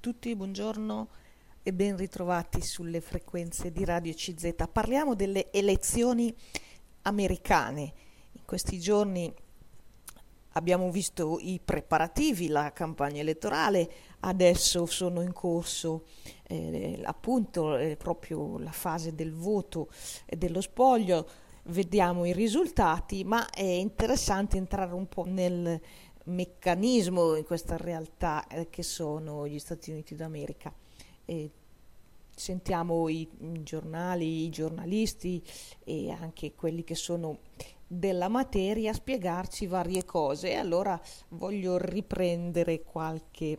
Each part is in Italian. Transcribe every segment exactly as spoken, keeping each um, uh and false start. tutti, buongiorno e ben ritrovati sulle frequenze di Radio C Z. Parliamo delle elezioni americane. In questi giorni abbiamo visto i preparativi, la campagna elettorale, adesso sono in corso eh, appunto eh, proprio la fase del voto e dello spoglio, vediamo i risultati, ma è interessante entrare un po' nel meccanismo in questa realtà eh, che sono gli Stati Uniti d'America. Eh, sentiamo i, i giornali, i giornalisti e anche quelli che sono della materia spiegarci varie cose, e allora voglio riprendere qualche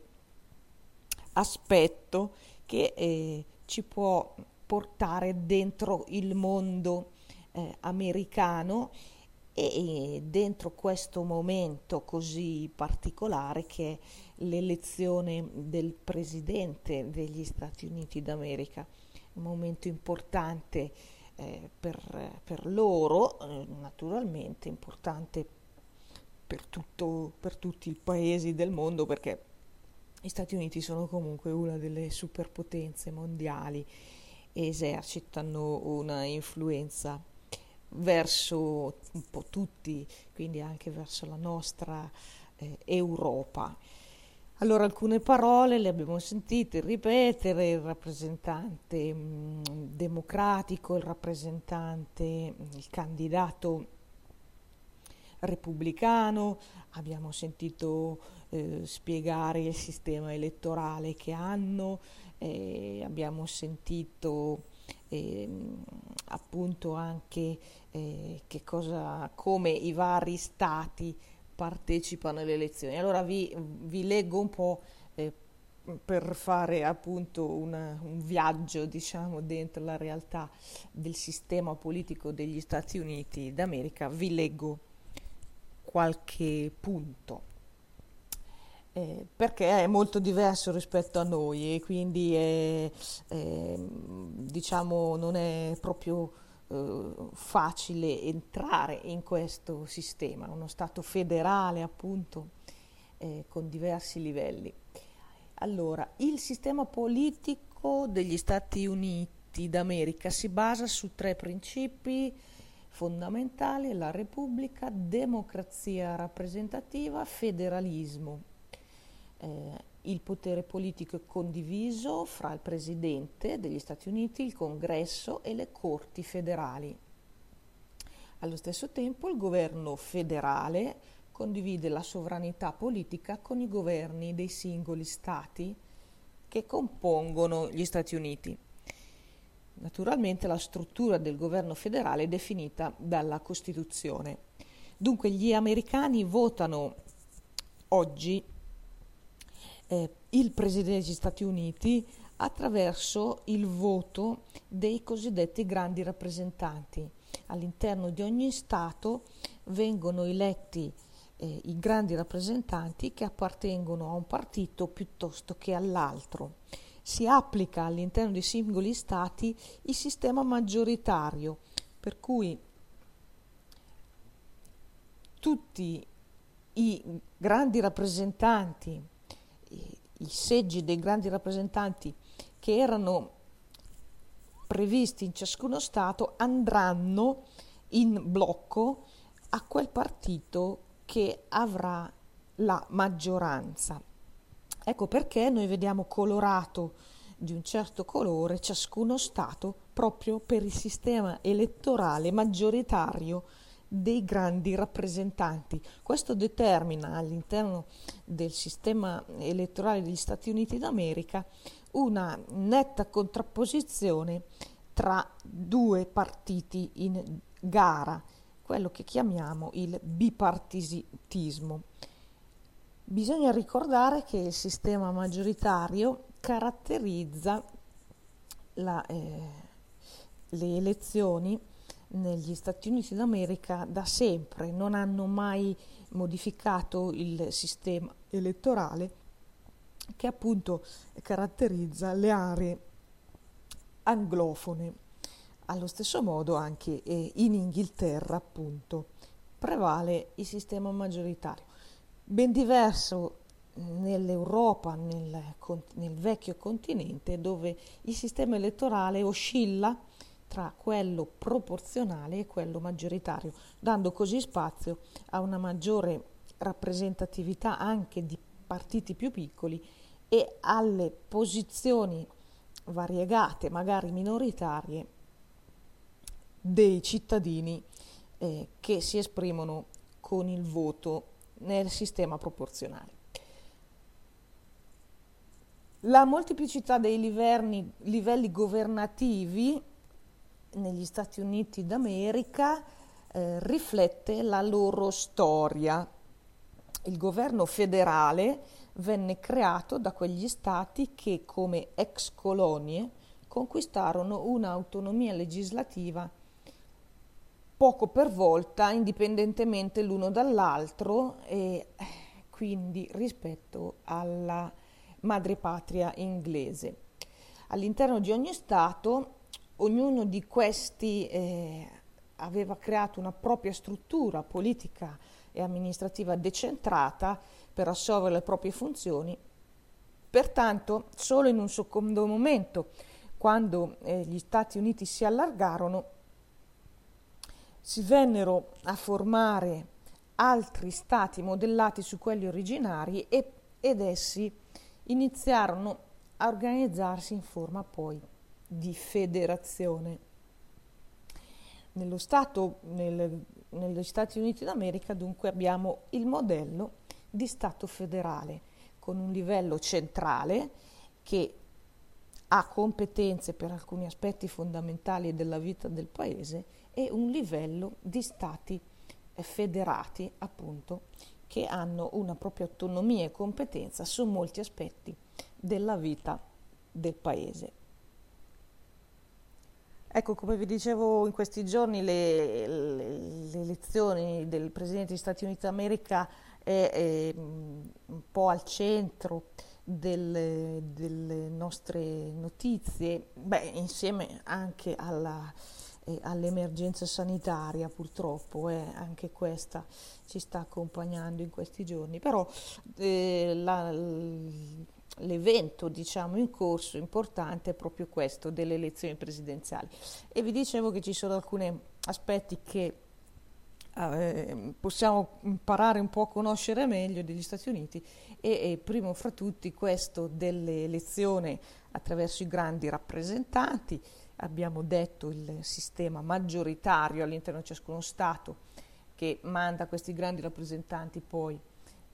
aspetto che eh, ci può portare dentro il mondo eh, americano e, e dentro questo momento così particolare che è l'elezione del presidente degli Stati Uniti d'America, un momento importante Per, per loro, naturalmente importante per, tutto, per tutti i paesi del mondo, perché gli Stati Uniti sono comunque una delle superpotenze mondiali e esercitano una influenza verso un po' tutti, quindi anche verso la nostra eh, Europa. Allora, alcune parole le abbiamo sentite ripetere, il rappresentante mh, democratico, il rappresentante, il candidato repubblicano, abbiamo sentito eh, spiegare il sistema elettorale che hanno, eh, abbiamo sentito eh, appunto anche eh, che cosa, come i vari stati partecipano alle elezioni. Allora vi, vi leggo un po' eh, per fare appunto una, un viaggio, diciamo, dentro la realtà del sistema politico degli Stati Uniti d'America. Vi leggo qualche punto eh, perché è molto diverso rispetto a noi e quindi è, è, diciamo, non è proprio facile entrare in questo sistema, uno stato federale appunto eh, con diversi livelli. Allora, il sistema politico degli Stati Uniti d'America si basa su tre principi fondamentali: la repubblica, democrazia rappresentativa, federalismo. Eh, Il potere politico è condiviso fra il Presidente degli Stati Uniti, il Congresso e le Corti federali. Allo stesso tempo il governo federale condivide la sovranità politica con i governi dei singoli stati che compongono gli Stati Uniti. Naturalmente la struttura del governo federale è definita dalla Costituzione. Dunque gli americani votano oggi il Presidente degli Stati Uniti attraverso il voto dei cosiddetti grandi rappresentanti. All'interno di ogni Stato vengono eletti eh, i grandi rappresentanti che appartengono a un partito piuttosto che all'altro. Si applica all'interno dei singoli Stati il sistema maggioritario, per cui tutti i grandi rappresentanti, i seggi dei grandi rappresentanti che erano previsti in ciascuno Stato andranno in blocco a quel partito che avrà la maggioranza. Ecco perché noi vediamo colorato di un certo colore ciascuno Stato, proprio per il sistema elettorale maggioritario dei grandi rappresentanti. Questo determina all'interno del sistema elettorale degli Stati Uniti d'America una netta contrapposizione tra due partiti in gara, quello che chiamiamo il bipartitismo. Bisogna ricordare che il sistema maggioritario caratterizza la, eh, le elezioni negli Stati Uniti d'America da sempre, non hanno mai modificato il sistema elettorale che appunto caratterizza le aree anglofone. Allo stesso modo anche eh, in Inghilterra appunto prevale il sistema maggioritario. Ben diverso nell'Europa, nel, nel vecchio continente, dove il sistema elettorale oscilla tra quello proporzionale e quello maggioritario, dando così spazio a una maggiore rappresentatività anche di partiti più piccoli e alle posizioni variegate, magari minoritarie, dei cittadini eh, che si esprimono con il voto nel sistema proporzionale. La molteplicità dei livelli, livelli governativi negli Stati Uniti d'America eh, riflette la loro storia. Il governo federale venne creato da quegli stati che, come ex colonie, conquistarono un'autonomia legislativa poco per volta, indipendentemente l'uno dall'altro, e quindi rispetto alla madrepatria inglese. All'interno di ogni stato, ognuno di questi eh, aveva creato una propria struttura politica e amministrativa decentrata per assolvere le proprie funzioni. Pertanto, solo in un secondo momento, quando eh, gli Stati Uniti si allargarono, si vennero a formare altri stati modellati su quelli originari e, ed essi iniziarono a organizzarsi in forma poi di federazione. Nello stato, nel, negli Stati Uniti d'America dunque abbiamo il modello di Stato federale con un livello centrale che ha competenze per alcuni aspetti fondamentali della vita del paese e un livello di Stati federati, appunto, che hanno una propria autonomia e competenza su molti aspetti della vita del paese. Ecco, come vi dicevo, in questi giorni le, le, le elezioni del Presidente degli Stati Uniti d'America è, è un po' al centro del, delle nostre notizie, beh, insieme anche alla, eh, all'emergenza sanitaria, purtroppo, eh, anche questa ci sta accompagnando in questi giorni, però eh, la, la l'evento, diciamo, in corso importante è proprio questo delle elezioni presidenziali, e vi dicevo che ci sono alcuni aspetti che eh, possiamo imparare un po' a conoscere meglio degli Stati Uniti e, e primo fra tutti questo dell'elezione attraverso i grandi rappresentanti. Abbiamo detto il sistema maggioritario all'interno di ciascuno Stato che manda questi grandi rappresentanti poi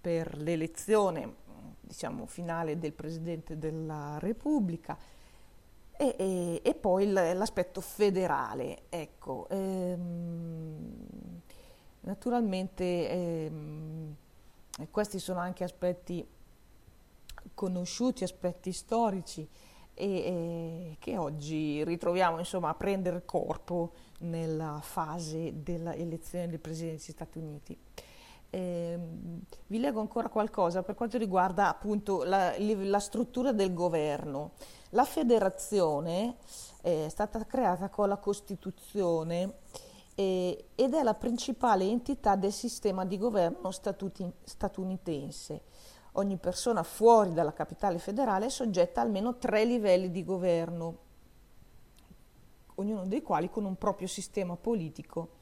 per l'elezione, diciamo, finale del Presidente della Repubblica, e, e, e poi l'aspetto federale. Ecco, ehm, naturalmente ehm, questi sono anche aspetti conosciuti, aspetti storici e, e che oggi ritroviamo, insomma, a prendere corpo nella fase dell'elezione del Presidente degli Stati Uniti. Eh, vi leggo ancora qualcosa per quanto riguarda appunto la, la struttura del governo. La federazione è stata creata con la Costituzione eh, ed è la principale entità del sistema di governo statuti, statunitense. Ogni persona fuori dalla capitale federale è soggetta a almeno tre livelli di governo, ognuno dei quali con un proprio sistema politico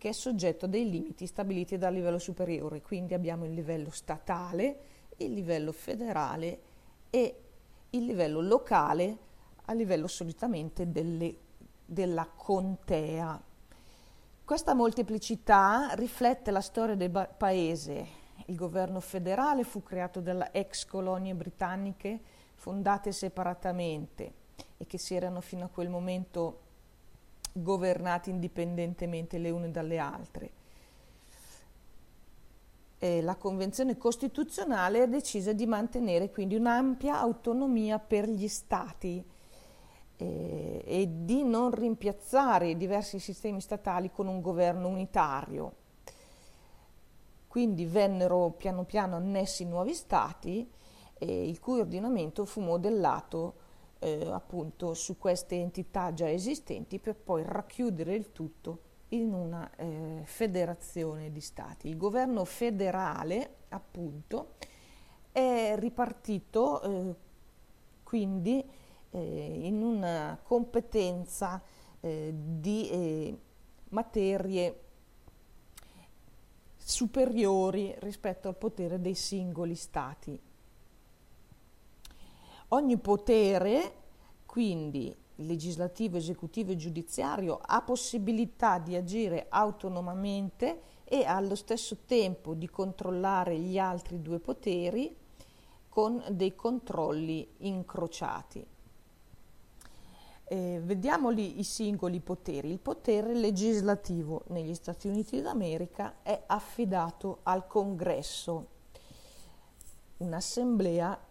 che è soggetto a dei limiti stabiliti dal livello superiore. Quindi abbiamo il livello statale, il livello federale e il livello locale, a livello solitamente delle, della contea. Questa molteplicità riflette la storia del paese. Il governo federale fu creato dalla ex colonie britanniche fondate separatamente e che si erano fino a quel momento governati indipendentemente le une dalle altre. Eh, la Convenzione Costituzionale decise di mantenere quindi un'ampia autonomia per gli Stati eh, e di non rimpiazzare i diversi sistemi statali con un governo unitario. Quindi vennero piano piano annessi nuovi Stati, eh, il cui ordinamento fu modellato Eh, appunto su queste entità già esistenti per poi racchiudere il tutto in una eh, federazione di stati. Il governo federale, appunto, è è ripartito eh, quindi eh, in una competenza eh, di eh, materie superiori rispetto al potere dei singoli stati. Ogni potere, quindi legislativo, esecutivo e giudiziario, ha possibilità di agire autonomamente e allo stesso tempo di controllare gli altri due poteri con dei controlli incrociati. Eh, vediamoli i singoli poteri. Il potere legislativo negli Stati Uniti d'America è affidato al Congresso, un'assemblea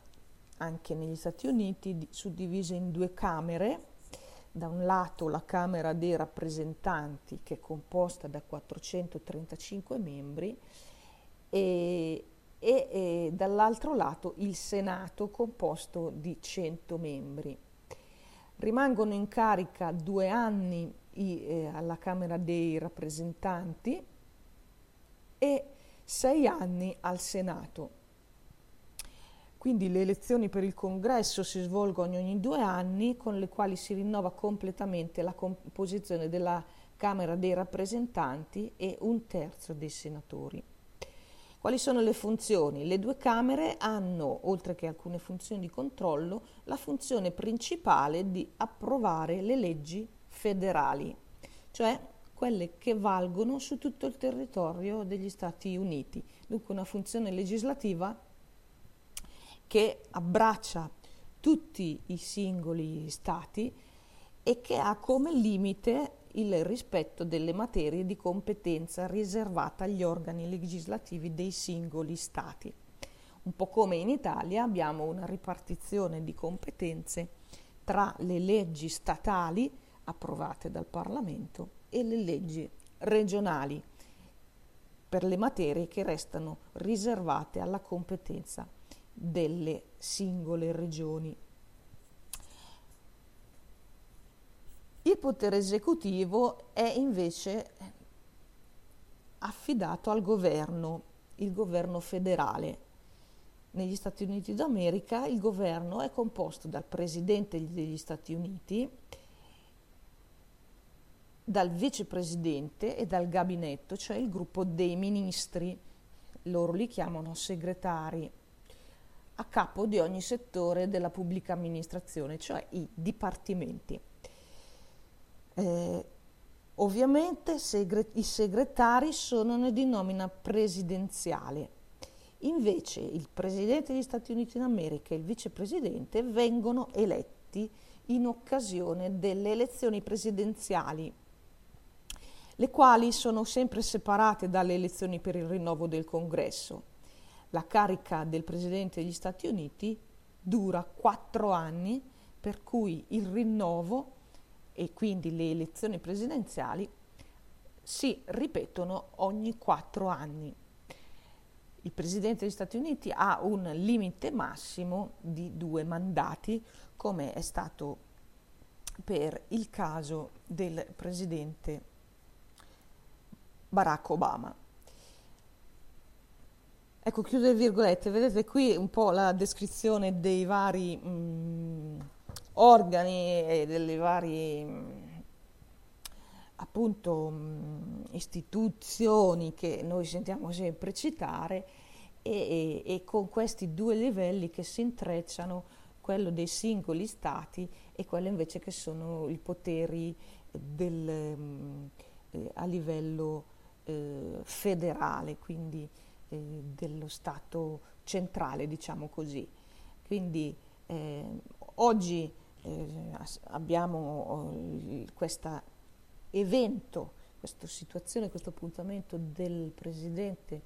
anche negli Stati Uniti suddivisa in due camere. Da un lato la Camera dei Rappresentanti, che è composta da quattrocentotrentacinque membri, e, e, e dall'altro lato il Senato, composto di cento membri. Rimangono in carica due anni i, eh, alla Camera dei Rappresentanti e sei anni al Senato. Quindi le elezioni per il Congresso si svolgono ogni due anni, con le quali si rinnova completamente la composizione della Camera dei Rappresentanti e un terzo dei senatori. Quali sono le funzioni? Le due Camere hanno, oltre che alcune funzioni di controllo, la funzione principale di approvare le leggi federali, cioè quelle che valgono su tutto il territorio degli Stati Uniti. Dunque una funzione legislativa che abbraccia tutti i singoli stati e che ha come limite il rispetto delle materie di competenza riservata agli organi legislativi dei singoli stati. Un po' come in Italia abbiamo una ripartizione di competenze tra le leggi statali approvate dal Parlamento e le leggi regionali per le materie che restano riservate alla competenza delle singole regioni. Il potere esecutivo è invece affidato al governo, il governo federale. Negli Stati Uniti d'America il governo è composto dal presidente degli Stati Uniti, dal vicepresidente e dal gabinetto, cioè il gruppo dei ministri, loro li chiamano segretari, a capo di ogni settore della pubblica amministrazione, cioè i dipartimenti. Eh, ovviamente segre- i segretari sono di nomina presidenziale, invece il Presidente degli Stati Uniti d'America e il Vicepresidente vengono eletti in occasione delle elezioni presidenziali, le quali sono sempre separate dalle elezioni per il rinnovo del Congresso. La carica del Presidente degli Stati Uniti dura quattro anni, per cui il rinnovo e quindi le elezioni presidenziali si ripetono ogni quattro anni. Il Presidente degli Stati Uniti ha un limite massimo di due mandati, come è stato per il caso del Presidente Barack Obama. Ecco, chiudo le virgolette, vedete qui un po' la descrizione dei vari mh, organi e delle varie mh, appunto mh, istituzioni che noi sentiamo sempre citare e, e, e con questi due livelli che si intrecciano, quello dei singoli stati e quello invece che sono i poteri del, mh, eh, a livello eh, federale, quindi dello Stato centrale, diciamo così. Quindi eh, oggi eh, abbiamo eh, questo evento, questa situazione, questo appuntamento del Presidente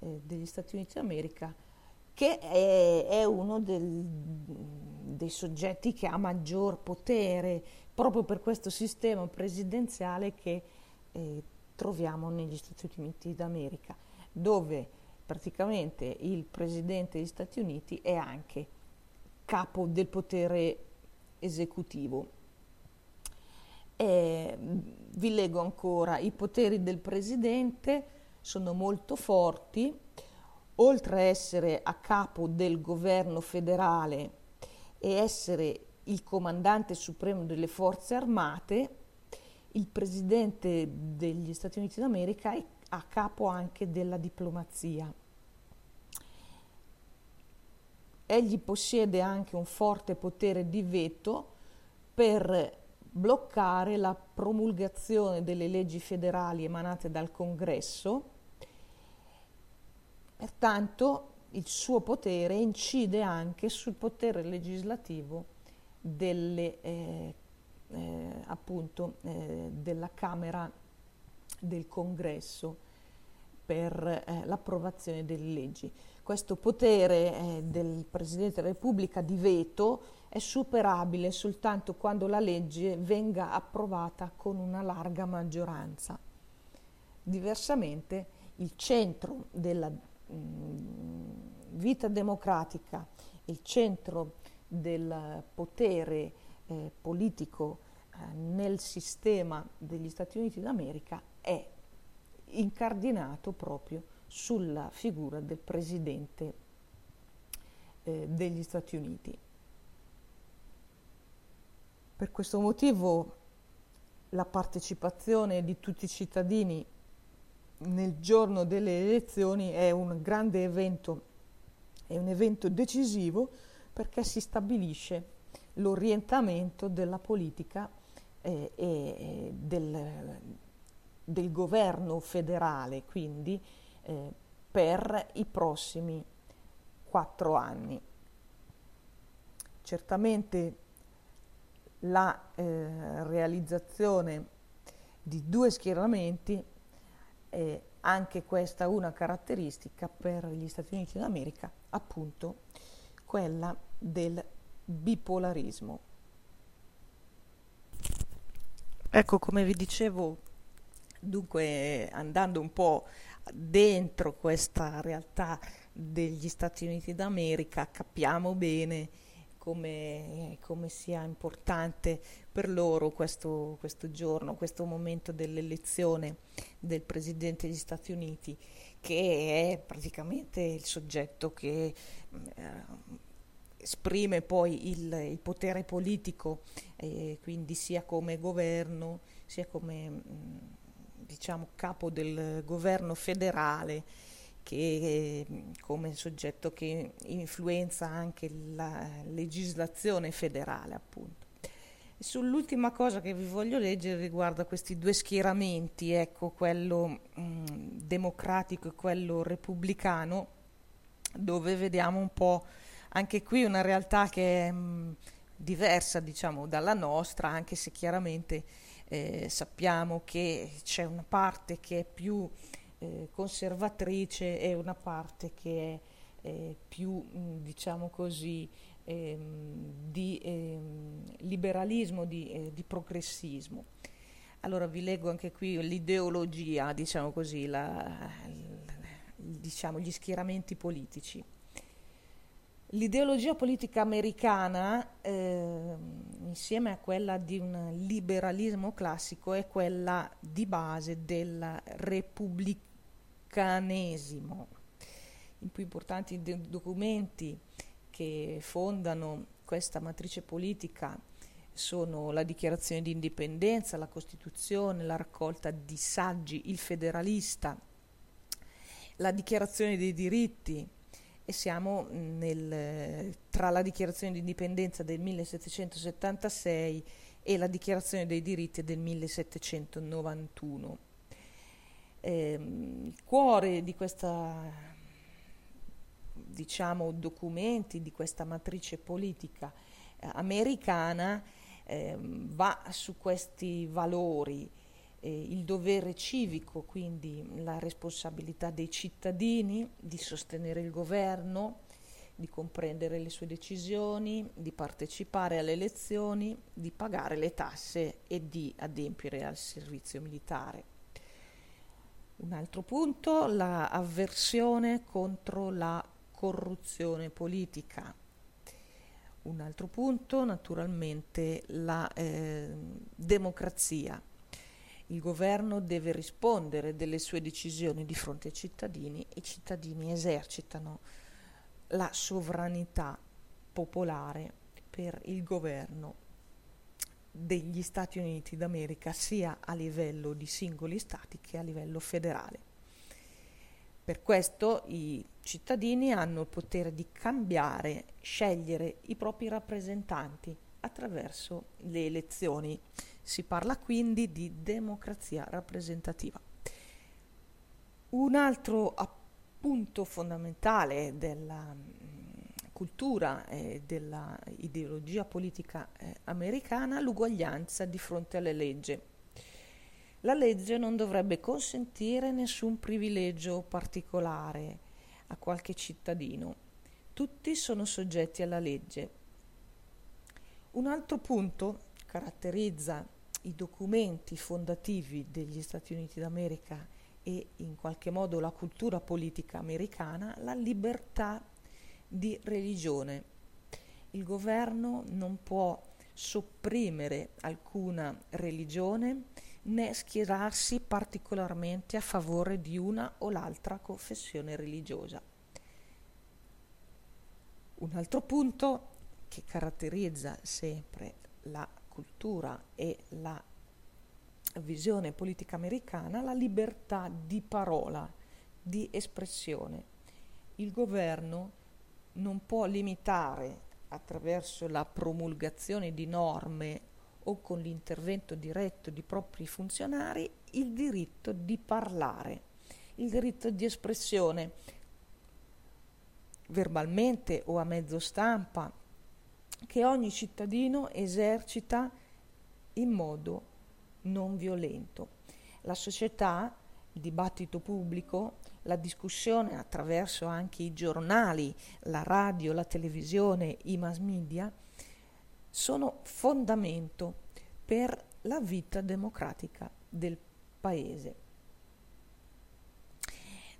eh, degli Stati Uniti d'America, che è, è uno del, dei soggetti che ha maggior potere, proprio per questo sistema presidenziale che eh, troviamo negli Stati Uniti d'America, dove praticamente il Presidente degli Stati Uniti è anche capo del potere esecutivo. E vi leggo ancora, i poteri del Presidente sono molto forti, oltre a essere a capo del governo federale e essere il comandante supremo delle forze armate, il presidente degli Stati Uniti d'America è a capo anche della diplomazia. Egli possiede anche un forte potere di veto per bloccare la promulgazione delle leggi federali emanate dal Congresso. Pertanto il suo potere incide anche sul potere legislativo delle, eh, eh, appunto, eh, della Camera del Congresso per eh, l'approvazione delle leggi. Questo potere eh, del Presidente della Repubblica di veto è superabile soltanto quando la legge venga approvata con una larga maggioranza. Diversamente, il centro della mh, vita democratica, il centro del potere eh, politico eh, nel sistema degli Stati Uniti d'America è incardinato proprio sulla figura del Presidente eh, degli Stati Uniti. Per questo motivo la partecipazione di tutti i cittadini nel giorno delle elezioni è un grande evento, è un evento decisivo, perché si stabilisce l'orientamento della politica eh, e del, del governo federale, quindi Eh, per i prossimi quattro anni. Certamente la eh, realizzazione di due schieramenti è eh, anche questa una caratteristica per gli Stati Uniti d'America, appunto quella del bipolarismo. Ecco, come vi dicevo, dunque, andando un po' dentro questa realtà degli Stati Uniti d'America, capiamo bene come, come sia importante per loro questo, questo giorno, questo momento dell'elezione del Presidente degli Stati Uniti, che è praticamente il soggetto che eh, esprime poi il, il potere politico, eh, quindi sia come governo, sia come mh, diciamo capo del governo federale, che come soggetto che influenza anche la legislazione federale, appunto. E sull'ultima cosa che vi voglio leggere riguarda questi due schieramenti, ecco, quello mh, democratico e quello repubblicano, dove vediamo un po' anche qui una realtà che è mh, diversa, diciamo, dalla nostra, anche se chiaramente Eh, sappiamo che c'è una parte che è più eh, conservatrice e una parte che è eh, più, diciamo così, eh, di eh, liberalismo, di, eh, di progressismo. Allora vi leggo anche qui l'ideologia, diciamo così, la, la, diciamo, gli schieramenti politici. L'ideologia politica americana, eh, insieme a quella di un liberalismo classico, è quella di base del repubblicanesimo. I più importanti de- documenti che fondano questa matrice politica sono la Dichiarazione di Indipendenza, la Costituzione, la raccolta di saggi, il Federalista, la Dichiarazione dei diritti. E siamo nel, tra la Dichiarazione di Indipendenza del millesettecentosettantasei e la Dichiarazione dei diritti del millesettecentonovantuno. Eh, il cuore di questa, diciamo, documenti, di questa matrice politica eh, americana eh, va su questi valori: Eh, il dovere civico, quindi la responsabilità dei cittadini di sostenere il governo, di comprendere le sue decisioni, di partecipare alle elezioni, di pagare le tasse e di adempiere al servizio militare. Un altro punto, la avversione contro la corruzione politica. Un altro punto, naturalmente, la eh, democrazia. Il governo deve rispondere delle sue decisioni di fronte ai cittadini, i cittadini esercitano la sovranità popolare per il governo degli Stati Uniti d'America, sia a livello di singoli stati che a livello federale. Per questo i cittadini hanno il potere di cambiare, scegliere i propri rappresentanti attraverso le elezioni. Si parla quindi di democrazia rappresentativa. Un altro appunto fondamentale della cultura e eh, della ideologia politica eh, americana, l'uguaglianza di fronte alle leggi. La legge non dovrebbe consentire nessun privilegio particolare a qualche cittadino. Tutti sono soggetti alla legge. Un altro punto caratterizza i documenti fondativi degli Stati Uniti d'America e in qualche modo la cultura politica americana, la libertà di religione. Il governo non può sopprimere alcuna religione né schierarsi particolarmente a favore di una o l'altra confessione religiosa. Un altro punto che caratterizza sempre la cultura e la visione politica americana, la libertà di parola, di espressione. Il governo non può limitare attraverso la promulgazione di norme o con l'intervento diretto di propri funzionari il diritto di parlare, il diritto di espressione verbalmente o a mezzo stampa, che ogni cittadino esercita in modo non violento. La società, il dibattito pubblico, la discussione attraverso anche i giornali, la radio, la televisione, i mass media, sono fondamento per la vita democratica del paese.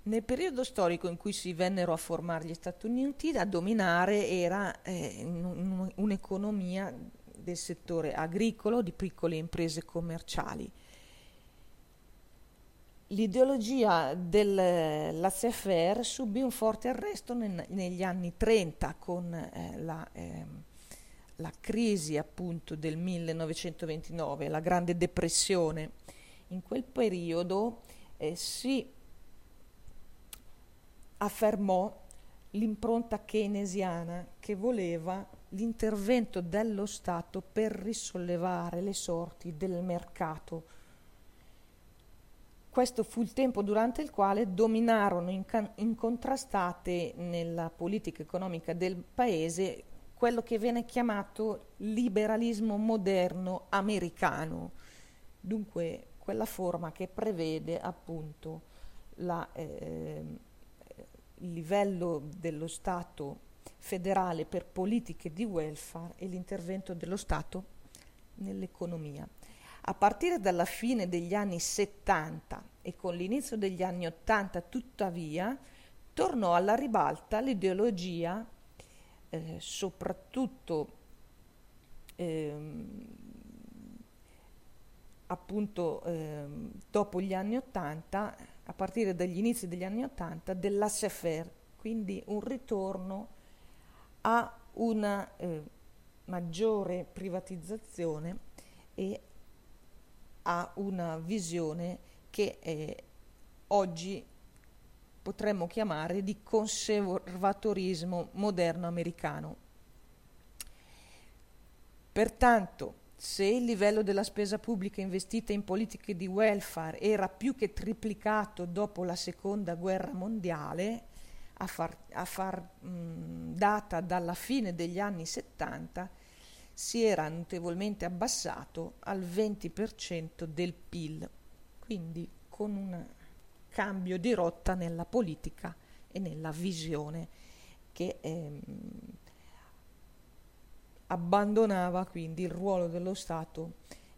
Nel periodo storico in cui si vennero a formare gli Stati Uniti, da dominare era eh, un'economia del settore agricolo, di piccole imprese commerciali. L'ideologia del laissez-faire subì un forte arresto nel, negli anni trenta con eh, la, eh, la crisi appunto del millenovecentoventinove, la Grande Depressione. In quel periodo eh, si affermò l'impronta keynesiana che voleva l'intervento dello Stato per risollevare le sorti del mercato. Questo fu il tempo durante il quale dominarono inca- incontrastate nella politica economica del paese quello che viene chiamato liberalismo moderno americano, dunque quella forma che prevede appunto la eh, il livello dello Stato federale per politiche di welfare e l'intervento dello Stato nell'economia. A partire dalla fine degli anni settanta e con l'inizio degli anni ottanta, tuttavia, tornò alla ribalta l'ideologia, eh, soprattutto ehm, appunto ehm, dopo gli anni ottanta, a partire dagli inizi degli anni ottanta, del laissez-faire, quindi un ritorno a una eh, maggiore privatizzazione e a una visione che eh, oggi potremmo chiamare di conservatorismo moderno americano. Pertanto, se il livello della spesa pubblica investita in politiche di welfare era più che triplicato dopo la seconda guerra mondiale, a far, a far mh, data dalla fine degli anni settanta, si era notevolmente abbassato al venti per cento del P I L, quindi con un cambio di rotta nella politica e nella visione che ehm, abbandonava quindi il ruolo dello Stato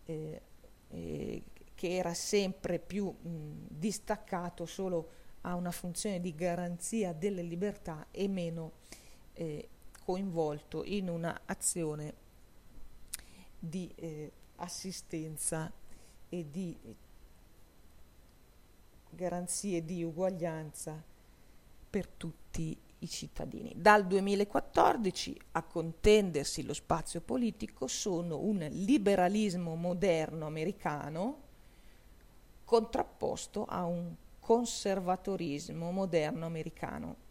eh, eh, che era sempre più mh, distaccato solo a una funzione di garanzia delle libertà e meno eh, coinvolto in una azione di eh, assistenza e di garanzie di uguaglianza per tutti i cittadini. Dal duemilaquattordici a contendersi lo spazio politico sono un liberalismo moderno americano contrapposto a un conservatorismo moderno americano.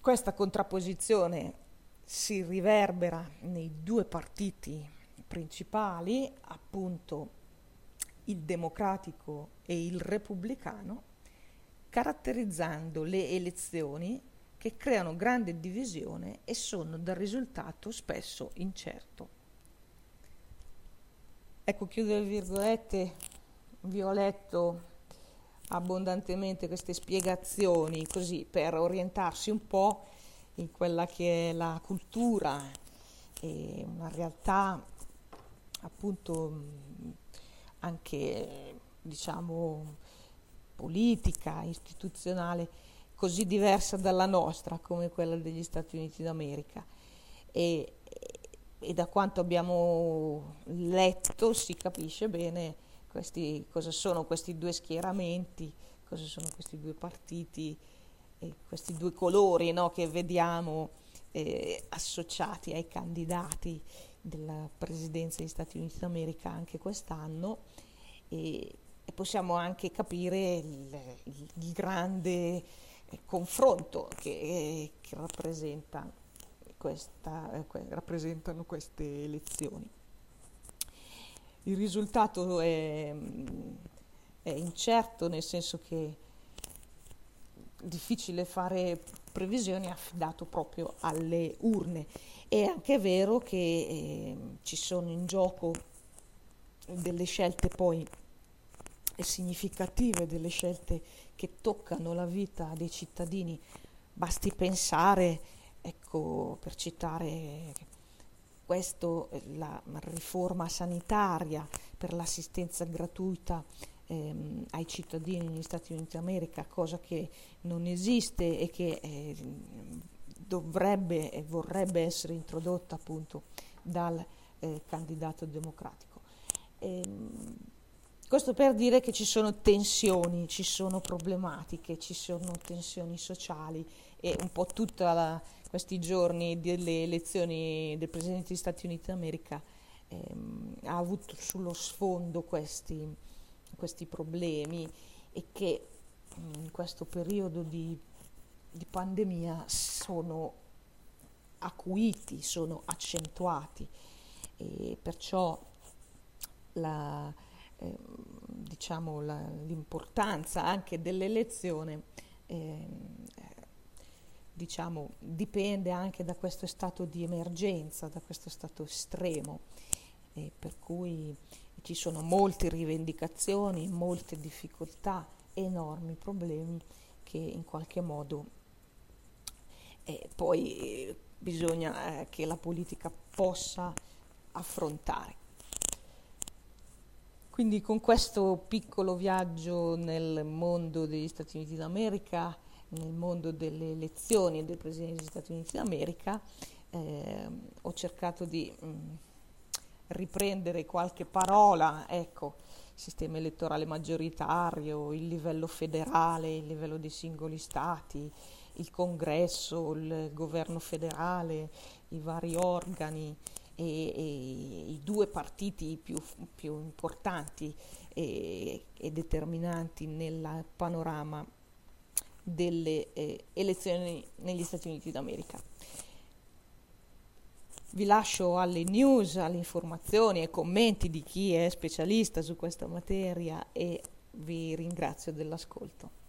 Questa contrapposizione si riverbera nei due partiti principali, appunto il democratico e il repubblicano, caratterizzando le elezioni che creano grande divisione e sono dal risultato spesso incerto. Ecco, chiudo le virgolette, vi ho letto abbondantemente queste spiegazioni così per orientarsi un po' in quella che è la cultura, e una realtà appunto anche diciamo politica, istituzionale, così diversa dalla nostra come quella degli Stati Uniti d'America, e, e da quanto abbiamo letto si capisce bene Questi, cosa sono questi due schieramenti, cosa sono questi due partiti, e questi due colori, no, che vediamo eh, associati ai candidati della presidenza degli Stati Uniti d'America anche quest'anno, e, e possiamo anche capire il, il, il grande eh, confronto che, eh, che rappresenta questa, eh, que- rappresentano queste elezioni. Il risultato è, è incerto, nel senso che è difficile fare previsioni, affidato proprio alle urne. È anche vero che eh, ci sono in gioco delle scelte poi significative, delle scelte che toccano la vita dei cittadini. Basti pensare, ecco, per citare questo, la riforma sanitaria per l'assistenza gratuita ehm, ai cittadini negli Stati Uniti d'America, cosa che non esiste e che eh, dovrebbe e vorrebbe essere introdotta appunto dal eh, candidato democratico. E, questo per dire che ci sono tensioni, ci sono problematiche, ci sono tensioni sociali, e un po' tutta la questi giorni delle elezioni del Presidente degli Stati Uniti d'America ehm, ha avuto sullo sfondo questi, questi problemi, e che in questo periodo di, di pandemia sono acuiti, sono accentuati, e perciò la, ehm, diciamo la, l'importanza anche dell'elezione ehm, diciamo dipende anche da questo stato di emergenza, da questo stato estremo, eh, per cui ci sono molte rivendicazioni, molte difficoltà, enormi problemi che in qualche modo eh, poi eh, bisogna eh, che la politica possa affrontare. Quindi con questo piccolo viaggio nel mondo degli Stati Uniti d'America, nel mondo delle elezioni del Presidente degli Stati Uniti d'America, eh, ho cercato di mh, riprendere qualche parola, ecco, sistema elettorale maggioritario, il livello federale, il livello dei singoli stati, il Congresso, il governo federale, i vari organi e, e i due partiti più, più importanti e, e determinanti nel panorama delle eh, elezioni negli Stati Uniti d'America. Vi lascio alle news, alle informazioni e commenti di chi è specialista su questa materia, e vi ringrazio dell'ascolto.